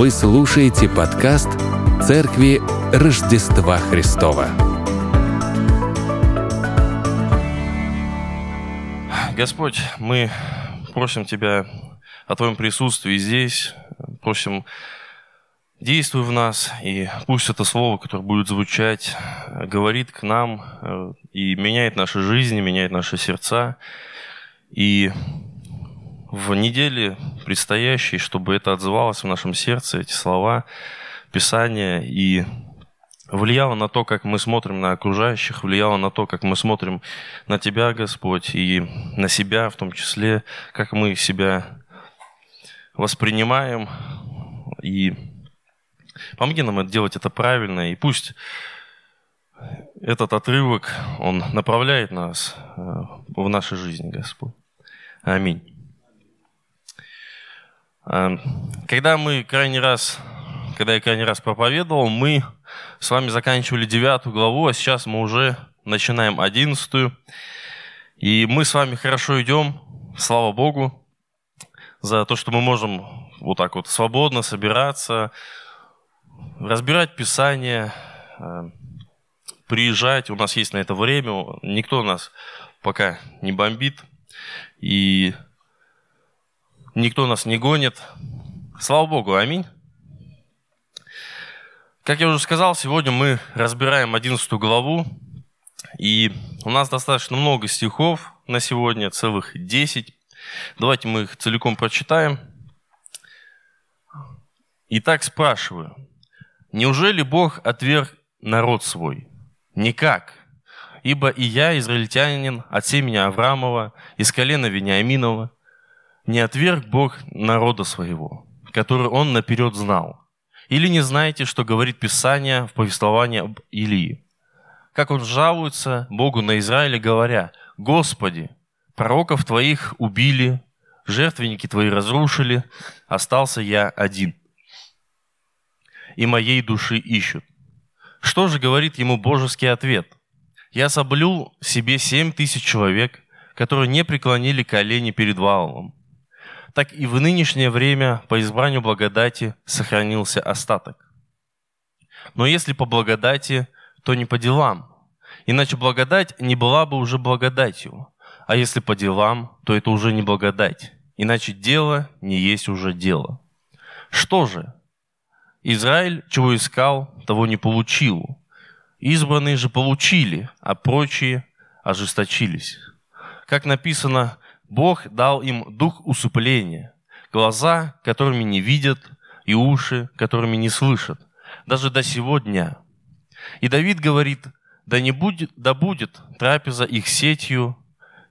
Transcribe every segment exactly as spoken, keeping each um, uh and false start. Вы слушаете подкаст Церкви Рождества Христова. Господь, мы просим Тебя о Твоем присутствии здесь, просим, действуй в нас, и пусть это слово, которое будет звучать, говорит к нам и меняет наши жизни, меняет наши сердца. И в неделе предстоящей, чтобы это отзывалось в нашем сердце, эти слова, Писания, и влияло на то, как мы смотрим на окружающих, влияло на то, как мы смотрим на Тебя, Господь, и на себя в том числе, как мы себя воспринимаем. И помоги нам делать это правильно, и пусть этот отрывок, он направляет нас в нашей жизни, Господь. Аминь. Когда мы крайний раз, когда я крайний раз проповедовал, мы с вами заканчивали девятую главу, а сейчас мы уже начинаем одиннадцатую. И мы с вами хорошо идем, слава Богу, за то, что мы можем вот так вот свободно собираться, разбирать Писание, приезжать. У нас есть на это время, никто нас пока не бомбит, и никто нас не гонит. Слава Богу, аминь. Как я уже сказал, сегодня мы разбираем одиннадцатую главу, и у нас достаточно много стихов на сегодня, целых десять. Давайте мы их целиком прочитаем. Итак, спрашиваю: неужели Бог отверг народ свой? Никак. Ибо и я, израильтянин, от семени Авраамова, из колена Вениаминова, не отверг Бог народа своего, который Он наперед знал. Или не знаете, что говорит Писание в повествовании об Илии? Как он жалуется Богу на Израиле, говоря: «Господи, пророков Твоих убили, жертвенники Твои разрушили, остался я один, и моей души ищут». Что же говорит ему божеский ответ? «Я соблюл себе семь тысяч человек, которые не преклонили колени перед Ваалом. Так и в нынешнее время по избранию благодати сохранился остаток. Но если по благодати, то не по делам. Иначе благодать не была бы уже благодатью. А если по делам, то это уже не благодать. Иначе дело не есть уже дело. Что же? Израиль, чего искал, того не получил. Избранные же получили, а прочие ожесточились. Как написано, Бог дал им дух усыпления, глаза, которыми не видят, и уши, которыми не слышат, даже до сего дня. И Давид говорит: да не будет, да будет трапеза их сетью,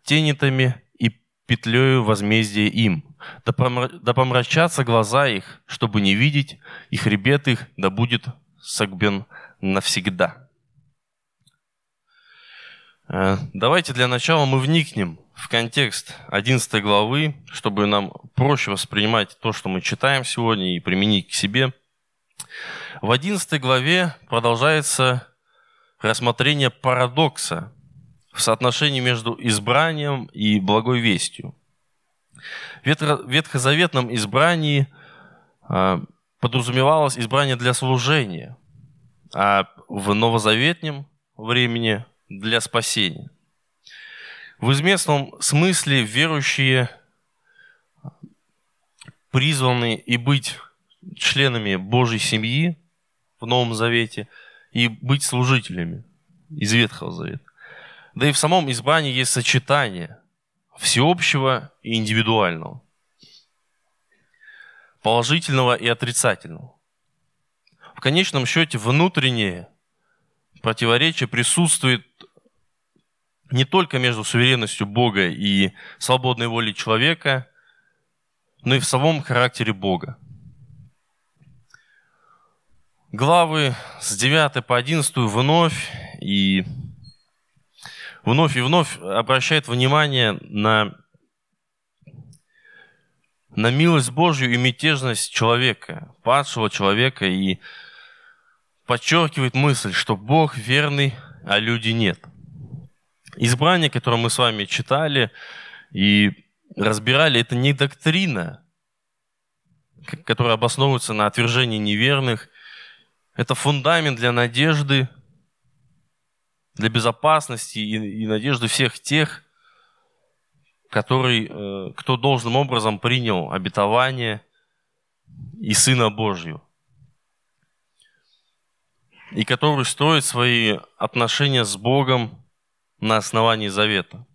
тенетами и петлею возмездия им, да помрачатся глаза их, чтобы не видеть, и хребет их да будет согбен навсегда». Давайте для начала мы вникнем в контекст одиннадцатой главы, чтобы нам проще воспринимать то, что мы читаем сегодня, и применить к себе. В одиннадцатой главе продолжается рассмотрение парадокса в соотношении между избранием и благой вестью. В ветхозаветном избрании подразумевалось избрание для служения, а в новозаветнем времени – для спасения. В известном смысле верующие призваны и быть членами Божьей семьи в Новом Завете, и быть служителями из Ветхого Завета. Да и в самом избрании есть сочетание всеобщего и индивидуального, положительного и отрицательного. В конечном счете внутреннее противоречие присутствует не только между суверенностью Бога и свободной волей человека, но и в самом характере Бога. Главы с девятой по одиннадцатую вновь и вновь и вновь обращают внимание на, на милость Божью и мятежность человека, падшего человека, и подчеркивает мысль, что Бог верный, а люди нет. Избрание, которое мы с вами читали и разбирали, это не доктрина, которые обосновываются на отвержении неверных. Это фундамент для надежды, для безопасности и, и надежды всех тех, которые, кто должным образом принял обетование и Сына Божию, и который строит свои отношения с Богом на основании завета.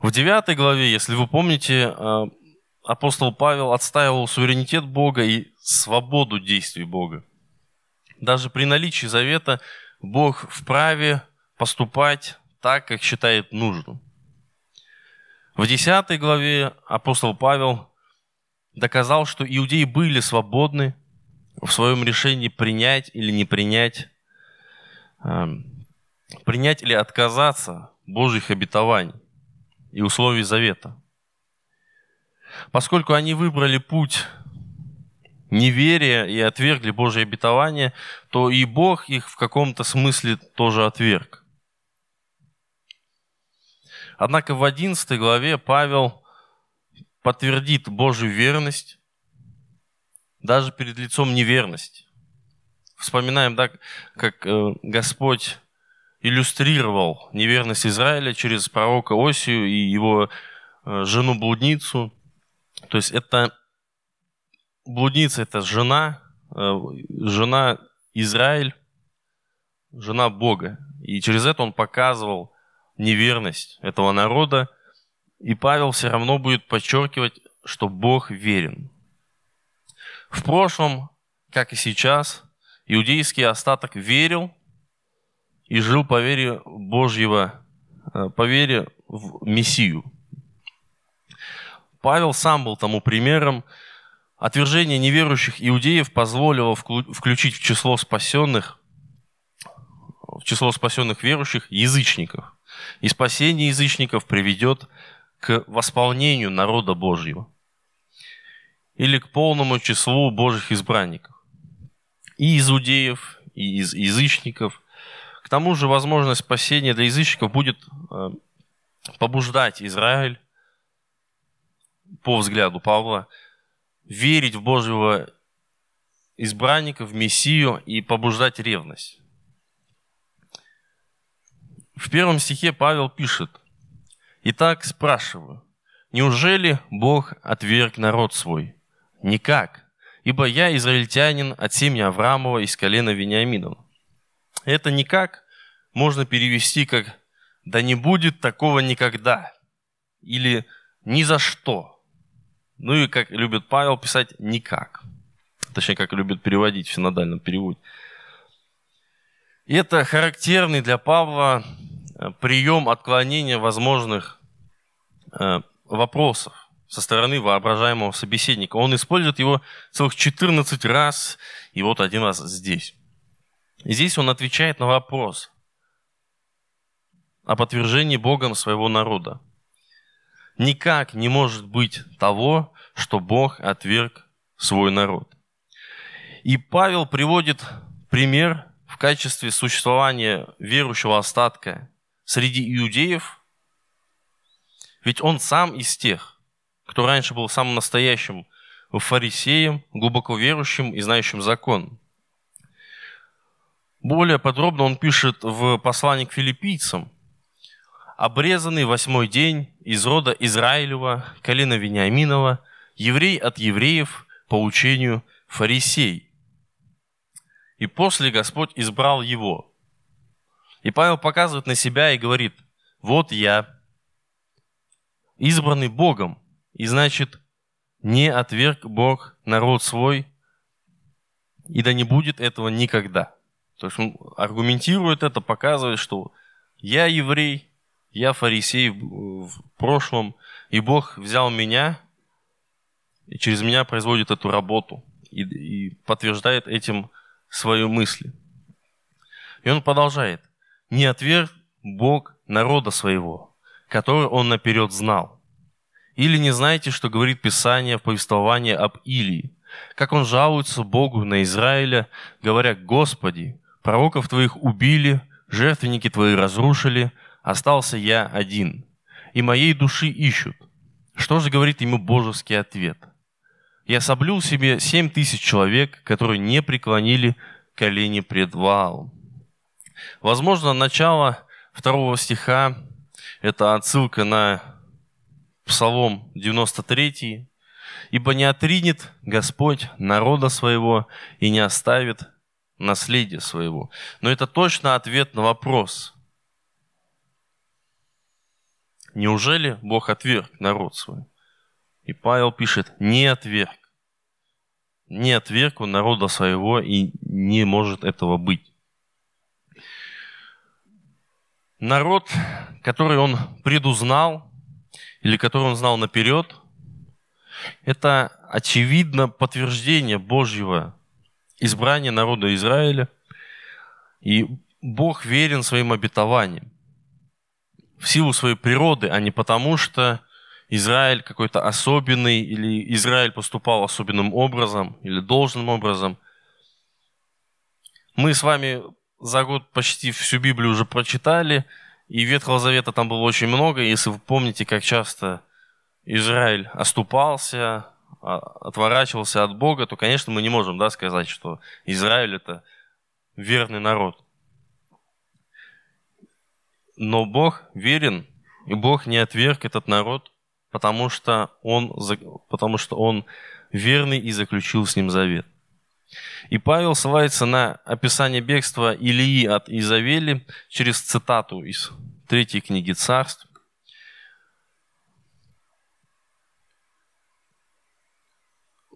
В девятой главе, если вы помните, апостол Павел отстаивал суверенитет Бога и свободу действий Бога. Даже при наличии завета Бог вправе поступать так, как считает нужным. В десятой главе апостол Павел доказал, что иудеи были свободны в своем решении принять или не принять, принять или отказаться Божьих обетований и условий завета. Поскольку они выбрали путь неверия и отвергли Божие обетование, то и Бог их в каком-то смысле тоже отверг. Однако в одиннадцатой главе Павел подтвердит Божью верность даже перед лицом неверности. Вспоминаем, да, как Господь иллюстрировал неверность Израиля через пророка Осию и его жену-блудницу. То есть это блудница, это жена, жена Израиль, жена Бога. И через это он показывал неверность этого народа. И Павел все равно будет подчеркивать, что Бог верен. В прошлом, как и сейчас, иудейский остаток верил и жил по вере Божьего, по вере в Мессию. Павел сам был тому примером. Отвержение неверующих иудеев позволило включить в число спасенных, в число спасенных верующих язычников. И спасение язычников приведет к восполнению народа Божьего или к полному числу Божьих избранников. И из иудеев, и из язычников. К тому же возможность спасения для язычников будет побуждать Израиль, по взгляду Павла, верить в Божьего избранника, в Мессию и побуждать ревность. В первом стихе Павел пишет: «Итак, спрашиваю, неужели Бог отверг народ свой? Никак, ибо я израильтянин от семьи Авраамова из колена Вениаминова». Это «никак» можно перевести как «да не будет такого никогда» или «ни за что». Ну и, как любит Павел писать, никак. Точнее, как любит переводить в синодальном переводе. И это характерный для Павла прием отклонения возможных э, вопросов со стороны воображаемого собеседника. Он использует его целых четырнадцать раз, и вот один раз здесь. И здесь он отвечает на вопрос об отвержении Богом своего народа. Никак не может быть того, что Бог отверг свой народ. И Павел приводит пример в качестве существования верующего остатка среди иудеев, ведь он сам из тех, кто раньше был самым настоящим фарисеем, глубоко верующим и знающим закон. Более подробно он пишет в послании к филиппийцам: «Обрезанный восьмой день, из рода Израилева, колена Вениаминова, еврей от евреев, по учению фарисей. И после Господь избрал его». И Павел показывает на себя и говорит: «Вот я, избранный Богом, и значит, не отверг Бог народ свой, и да не будет этого никогда». То есть он аргументирует это, показывает, что я еврей, я фарисей в прошлом, и Бог взял меня, и через меня производит эту работу, и, и подтверждает этим свои мысли. И он продолжает: «Не отверг Бог народа своего, который он наперед знал. Или не знаете, что говорит Писание в повествовании об Илии, как он жалуется Богу на Израиля, говоря: «Господи, пророков твоих убили, жертвенники твои разрушили, остался я один, и моей души ищут». Что же говорит ему божеский ответ? я соблюл себе семь тысяч человек, которые не преклонили колени пред Ваалом». Возможно, начало второго стиха – это отсылка на Псалом девяносто третий. «Ибо не отринет Господь народа своего и не оставит наследия своего». Но это точно ответ на вопрос. Неужели Бог отверг народ свой? И Павел пишет: не отверг. Не отверг он народа своего, и не может этого быть. Народ, который он предузнал, или который он знал наперед, это очевидно подтверждение Божьего избрания народа Израиля. И Бог верен своим обетованиям в силу своей природы, а не потому, что Израиль какой-то особенный, или Израиль поступал особенным образом, или должным образом. Мы с вами за год почти всю Библию уже прочитали, и Ветхого Завета там было очень много. Если вы помните, как часто Израиль оступался, отворачивался от Бога, то, конечно, мы не можем, да, сказать, что Израиль – это верный народ. Но Бог верен, и Бог не отверг этот народ, потому что он, потому что он верный и заключил с ним завет. И Павел ссылается на описание бегства Илии от Изавели через цитату из Третьей книги Царств.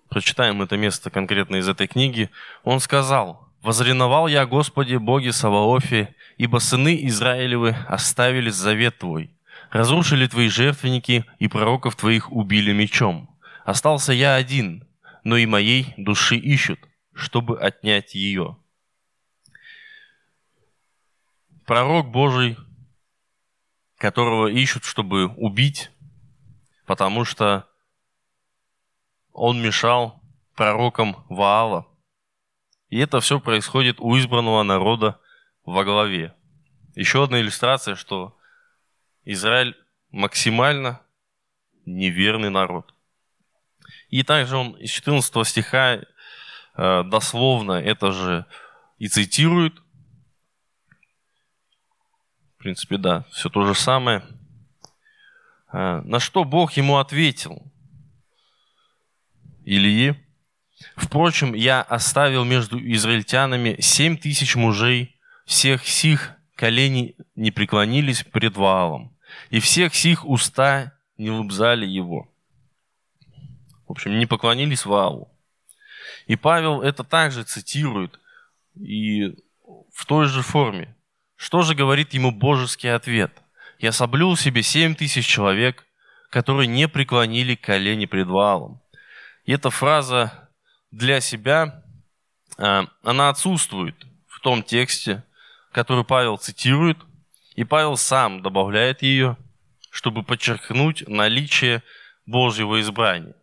Прочитаем это место конкретно из этой книги. Он сказал: «Возреновал я, Господи, Боге Саваофе, ибо сыны Израилевы оставили завет Твой. Разрушили Твои жертвенники, и пророков Твоих убили мечом. Остался я один, но и моей души ищут, чтобы отнять ее». Пророк Божий, которого ищут, чтобы убить, потому что он мешал пророкам Ваала. И это все происходит у избранного народа во главе. Еще одна иллюстрация, что Израиль максимально неверный народ. И также он из четырнадцатого стиха дословно это же и цитирует. В принципе, да, все то же самое. «На что Бог ему ответил, Илии: впрочем, я оставил между израильтянами семь тысяч мужей, всех сих колени не преклонились пред Ваалом, и всех сих уста не лобзали его». В общем, не поклонились Ваалу. И Павел это также цитирует, и в той же форме. Что же говорит ему божеский ответ? «Я соблюл себе семь тысяч человек, которые не преклонили колени пред Ваалом». И эта фраза для себя, она отсутствует в том тексте, который Павел цитирует, и Павел сам добавляет ее, чтобы подчеркнуть наличие Божьего избрания.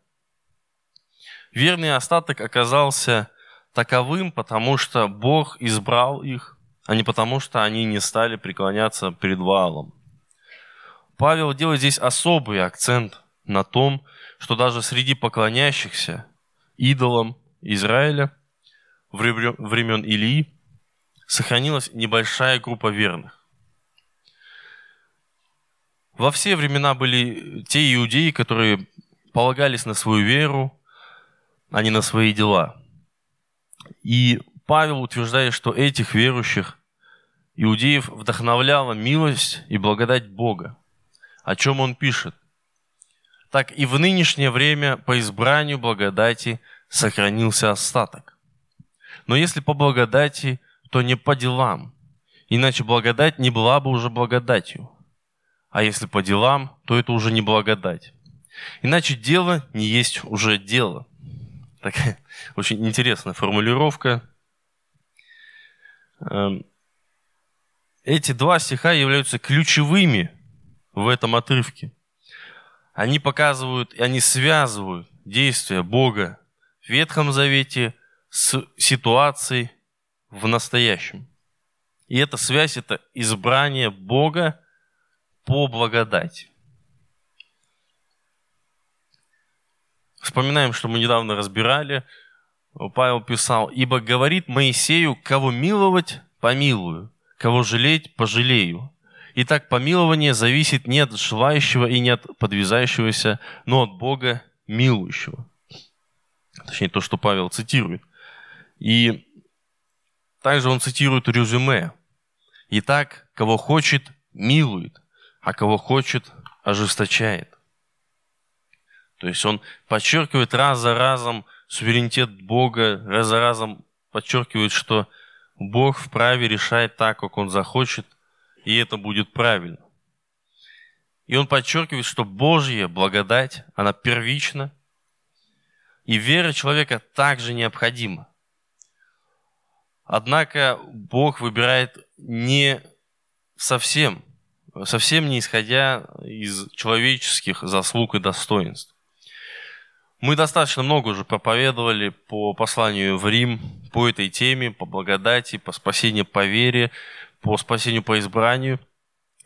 Верный остаток оказался таковым, потому что Бог избрал их, а не потому что они не стали преклоняться перед Ваалом. Павел делает здесь особый акцент на том, что даже среди поклоняющихся идолам Израиля времен Илии сохранилась небольшая группа верных. Во все времена были те иудеи, которые полагались на свою веру, а не на свои дела. И Павел утверждает, что этих верующих иудеев вдохновляла милость и благодать Бога, о чем он пишет: «Так и в нынешнее время по избранию благодати сохранился остаток. Но если по благодати, то не по делам, иначе благодать не была бы уже благодатью. А если по делам, то это уже не благодать. Иначе дело не есть уже дело». Такая очень интересная формулировка. Эти два стиха являются ключевыми в этом отрывке. Они показывают, и они связывают действия Бога в Ветхом Завете с ситуацией в настоящем. И эта связь – это избрание Бога по благодати. Вспоминаем, что мы недавно разбирали. Павел писал: «Ибо говорит Моисею, кого миловать, помилую, кого жалеть, пожалею». Итак, помилование зависит не от желающего и не от подвязающегося, но от Бога милующего. Точнее, то, что Павел цитирует. И также он цитирует резюме. «Итак, кого хочет, милует, а кого хочет, ожесточает». То есть он подчеркивает раз за разом суверенитет Бога, раз за разом подчеркивает, что Бог вправе решать так, как Он захочет, и это будет правильно. И он подчеркивает, что Божья благодать, она первична, и вера человека также необходима. Однако Бог выбирает не совсем, совсем не исходя из человеческих заслуг и достоинств. Мы достаточно много уже проповедовали по посланию в Рим, по этой теме, по благодати, по спасению по вере, по спасению по избранию.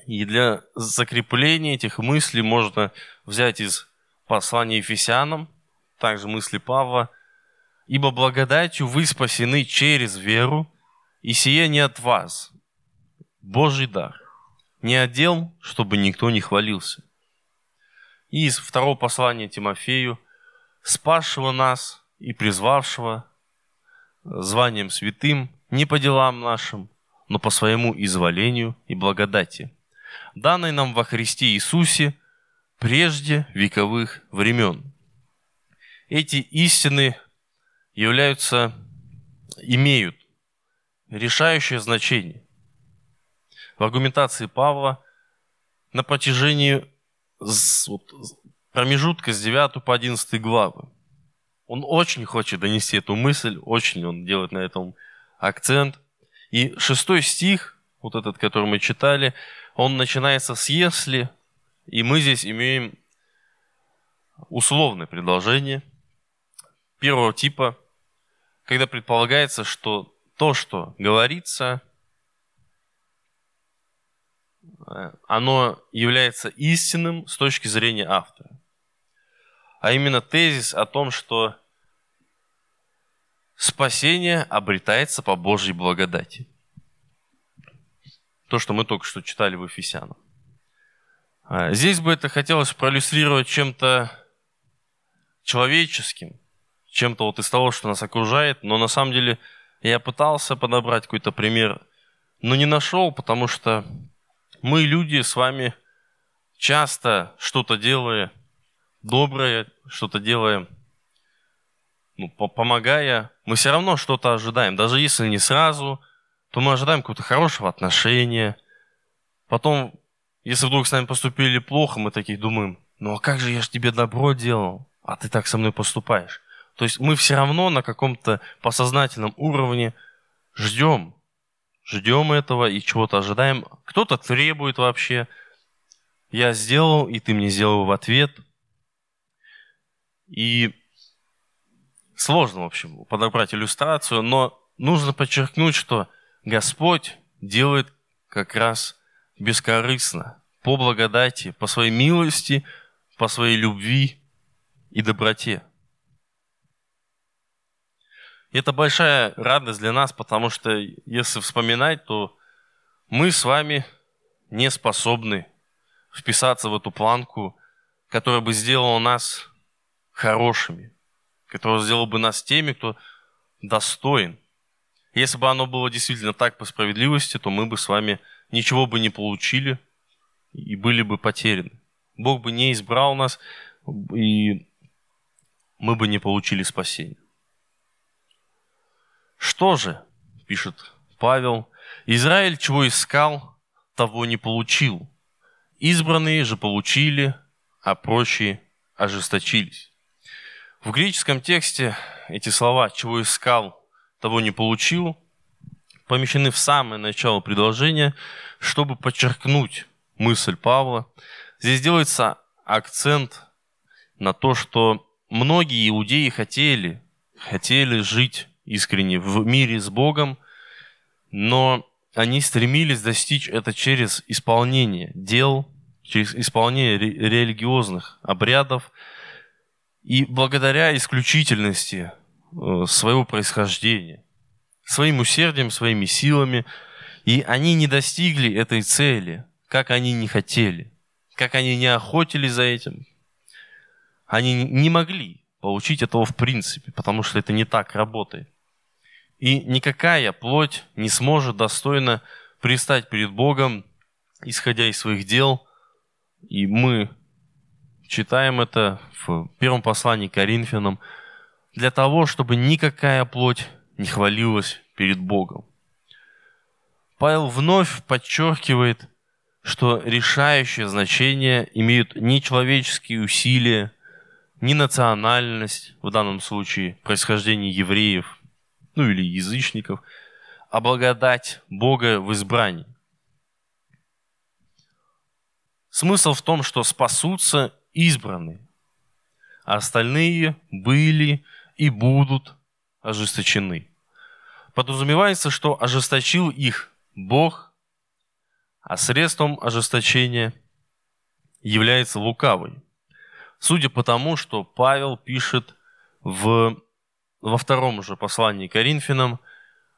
И для закрепления этих мыслей можно взять из послания Ефесянам, также мысли Павла: «Ибо благодатью вы спасены через веру, и сие не от вас, Божий дар, не от дел, чтобы никто не хвалился». И из второго послания Тимофею: «Спасшего нас и призвавшего званием святым не по делам нашим, но по своему изволению и благодати, данной нам во Христе Иисусе прежде вековых времен». Эти истины являются, имеют решающее значение. В аргументации Павла на протяжении промежутка с девятой по одиннадцатой главы. Он очень хочет донести эту мысль, очень он делает на этом акцент. И шестой стих, вот этот, который мы читали, он начинается с «если», и мы здесь имеем условное предложение первого типа, когда предполагается, что то, что говорится, оно является истинным с точки зрения автора. А именно тезис о том, что спасение обретается по Божьей благодати. То, что мы только что читали в Ефесянам. Здесь бы это хотелось проиллюстрировать чем-то человеческим, чем-то вот из того, что нас окружает. Но на самом деле я пытался подобрать какой-то пример, но не нашел, потому что мы, люди, с вами часто что-то делая доброе, что-то делая, ну, помогая, мы все равно что-то ожидаем. Даже если не сразу, то мы ожидаем какого-то хорошего отношения. Потом, если вдруг с нами поступили плохо, мы такие думаем: ну а как же, я же тебе добро делал, а ты так со мной поступаешь. То есть мы все равно на каком-то подсознательном уровне ждем. Ждем этого и чего-то ожидаем. Кто-то требует вообще. Я сделал, и ты мне сделал в ответ. И сложно, в общем, подобрать иллюстрацию, но нужно подчеркнуть, что Господь делает как раз бескорыстно, по благодати, по своей милости, по своей любви и доброте. Это большая радость для нас, потому что, если вспоминать, то мы с вами не способны вписаться в эту планку, которая бы сделала нас хорошими, которая сделала бы нас теми, кто достоин. Если бы оно было действительно так по справедливости, то мы бы с вами ничего бы не получили и были бы потеряны. Бог бы не избрал нас, и мы бы не получили спасения. «Что же, — пишет Павел, — Израиль чего искал, того не получил. Избранные же получили, а прочие ожесточились». В греческом тексте эти слова «чего искал, того не получил» помещены в самое начало предложения, чтобы подчеркнуть мысль Павла. Здесь делается акцент на то, что многие иудеи хотели, хотели жить искренне в мире с Богом, но они стремились достичь это через исполнение дел, через исполнение религиозных обрядов, И благодаря исключительности своего происхождения, своим усердием, своими силами, и они не достигли этой цели, как они не хотели, как они не охотились за этим. Они не могли получить этого в принципе, потому что это не так работает. И никакая плоть не сможет достойно пристать перед Богом, исходя из своих дел. И мы читаем это в первом послании к Коринфянам, для того, чтобы никакая плоть не хвалилась перед Богом. Павел вновь подчеркивает, что решающее значение имеют не человеческие усилия, не национальность, в данном случае происхождение евреев, ну или язычников, а благодать Бога в избрании. Смысл в том, что спасутся избранные, а остальные были и будут ожесточены. Подразумевается, что ожесточил их Бог, а средством ожесточения является лукавый. Судя по тому, что Павел пишет в, во втором же послании к Коринфянам,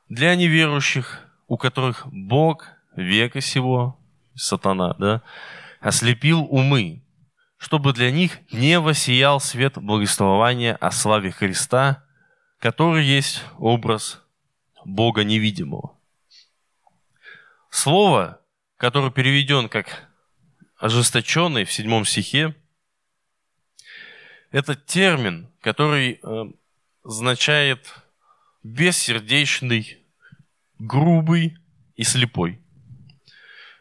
для неверующих, у которых Бог века сего, сатана, да, ослепил умы, чтобы для них не воссиял свет благословения о славе Христа, который есть образ Бога невидимого. Слово, которое переведено как «ожесточенный» в седьмом стихе, это термин, который э, означает бессердечный, грубый и слепой.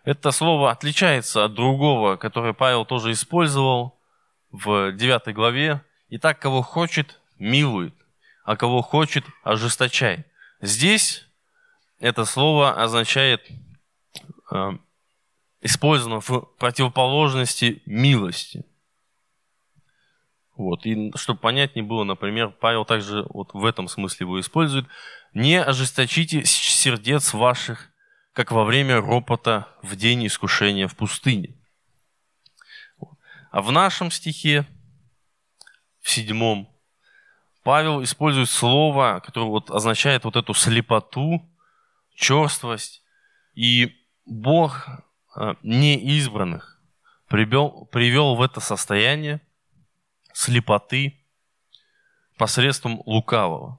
Это слово отличается от другого, которое Павел тоже использовал в девятой главе. «Итак, кого хочет, милует, а кого хочет, ожесточает». Здесь это слово означает, э, использовано в противоположности милости. Вот. И чтобы понятнее было, например, Павел также вот в этом смысле его использует. «Не ожесточите сердец ваших, как во время ропота в день искушения в пустыне». А в нашем стихе, в седьмом, Павел использует слово, которое вот означает вот эту слепоту, черствость. И Бог неизбранных привел, привел в это состояние слепоты посредством лукавого.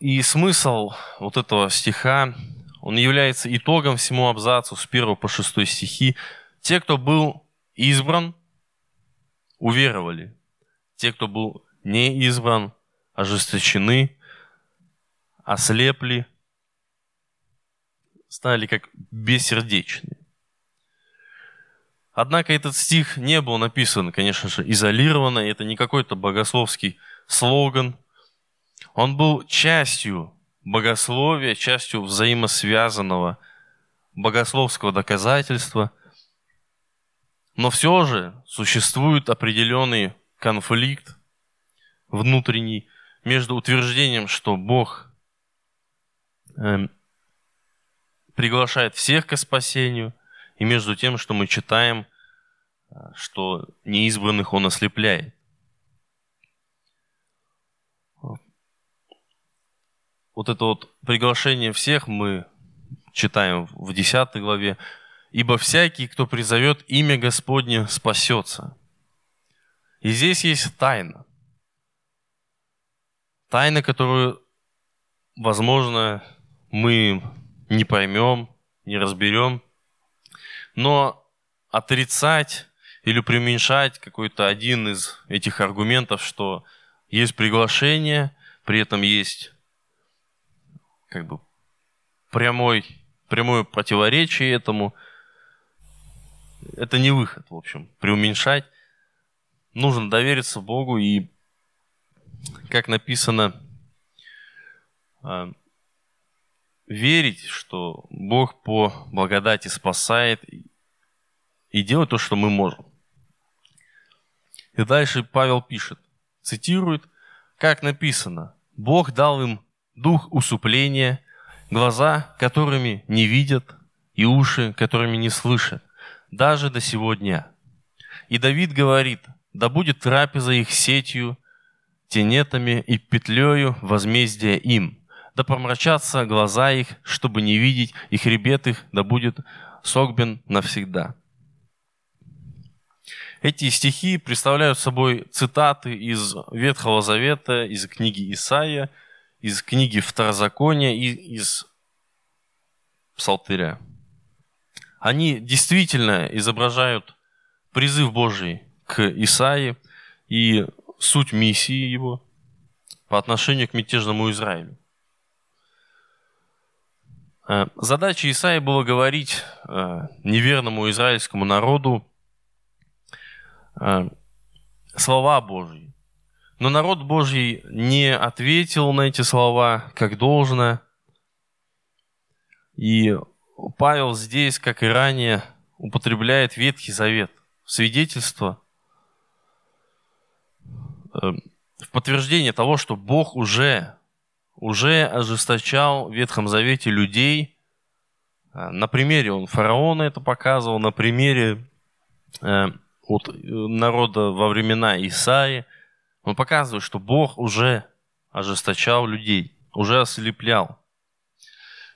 И смысл вот этого стиха, он является итогом всему абзацу с первого по шестой стихи. Те, кто был избран, уверовали. Те, кто был не избран, ожесточены, ослепли, стали как бессердечные. Однако этот стих не был написан, конечно же, изолированно. Это не какой-то богословский слоган. Он был частью богословия, частью взаимосвязанного богословского доказательства. Но все же существует определенный конфликт внутренний между утверждением, что Бог э, приглашает всех ко спасению, и между тем, что мы читаем, что неизбранных Он ослепляет. Вот это вот приглашение всех мы читаем в десятой главе. «Ибо всякий, кто призовет имя Господне, спасется». И здесь есть тайна. Тайна, которую, возможно, мы не поймем, не разберем. Но отрицать или преуменьшать какой-то один из этих аргументов, что есть приглашение, при этом есть как бы прямой, прямое противоречие этому. Это не выход, в общем, преуменьшать. Нужно довериться Богу и, как написано, верить, что Бог по благодати спасает и делать то, что мы можем. И дальше Павел пишет, цитирует, как написано, «Бог дал им дух усупления, глаза, которыми не видят, и уши, которыми не слышат, даже до сего дня». И Давид говорит, Да будет трапеза их сетью, тенетами и петлею возмездия им. Да помрачатся глаза их, чтобы не видеть, и хребет их да будет согбен навсегда». Эти стихи представляют собой цитаты из Ветхого Завета, из книги Исаия, из книги Второзакония и из Псалтыря. Они действительно изображают призыв Божий к Исаии и суть миссии его по отношению к мятежному Израилю. Задача Исаии была говорить неверному израильскому народу слова Божьи. Но народ Божий не ответил на эти слова как должно. И Павел здесь, как и ранее, употребляет Ветхий Завет в свидетельство, в подтверждение того, что Бог уже, уже ожесточал в Ветхом Завете людей. На примере он фараона это показывал, на примере от народа во времена Исаии. Он показывает, что Бог уже ожесточал людей, уже ослеплял.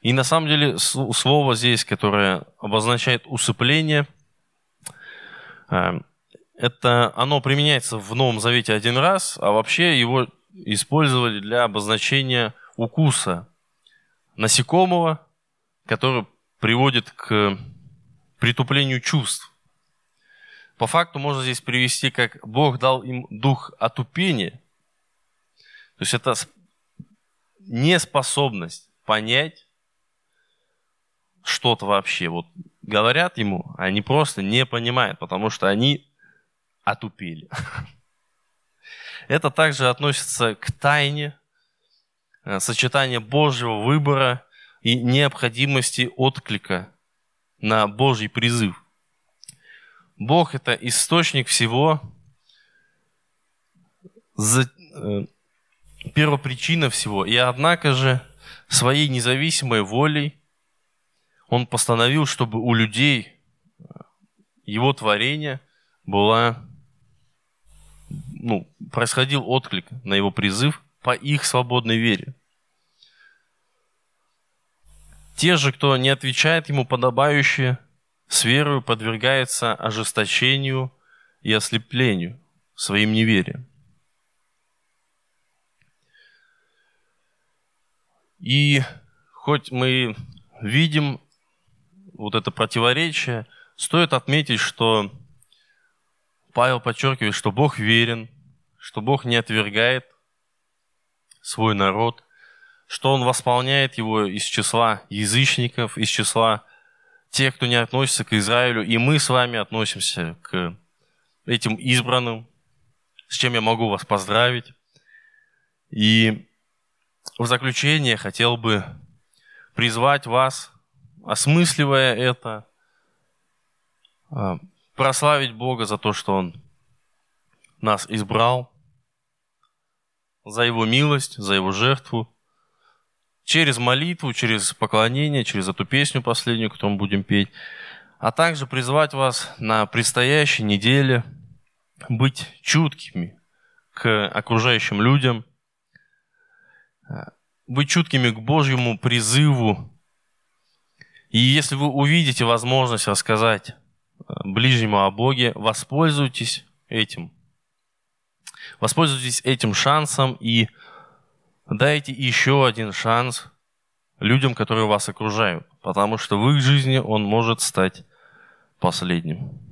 И на самом деле слово здесь, которое обозначает усыпление, это оно применяется в Новом Завете один раз, а вообще его использовали для обозначения укуса насекомого, который приводит к притуплению чувств. По факту можно здесь привести, как Бог дал им дух отупения. То есть это неспособность понять что-то вообще. Вот говорят ему, они просто не понимают, потому что они отупели. Это также относится к тайне, сочетанию Божьего выбора и необходимости отклика на Божий призыв. Бог – это источник всего, первопричина всего. И однако же своей независимой волей Он постановил, чтобы у людей Его творения была, ну, происходил отклик на Его призыв по их свободной вере. Те же, кто не отвечает Ему подобающе, с верою подвергается ожесточению и ослеплению своим неверием. И хоть мы видим вот это противоречие, стоит отметить, что Павел подчеркивает, что Бог верен, что Бог не отвергает свой народ, что Он восполняет его из числа язычников, из числа тех, кто не относится к Израилю, и мы с вами относимся к этим избранным, с чем я могу вас поздравить. И в заключение хотел бы призвать вас, осмысливая это, прославить Бога за то, что Он нас избрал, за Его милость, за Его жертву, через молитву, через поклонение, через эту песню последнюю, которую мы будем петь, а также призвать вас на предстоящей неделе быть чуткими к окружающим людям, быть чуткими к Божьему призыву. И если вы увидите возможность рассказать ближнему о Боге, воспользуйтесь этим. Воспользуйтесь этим шансом и дайте еще один шанс людям, которые вас окружают, потому что в их жизни он может стать последним.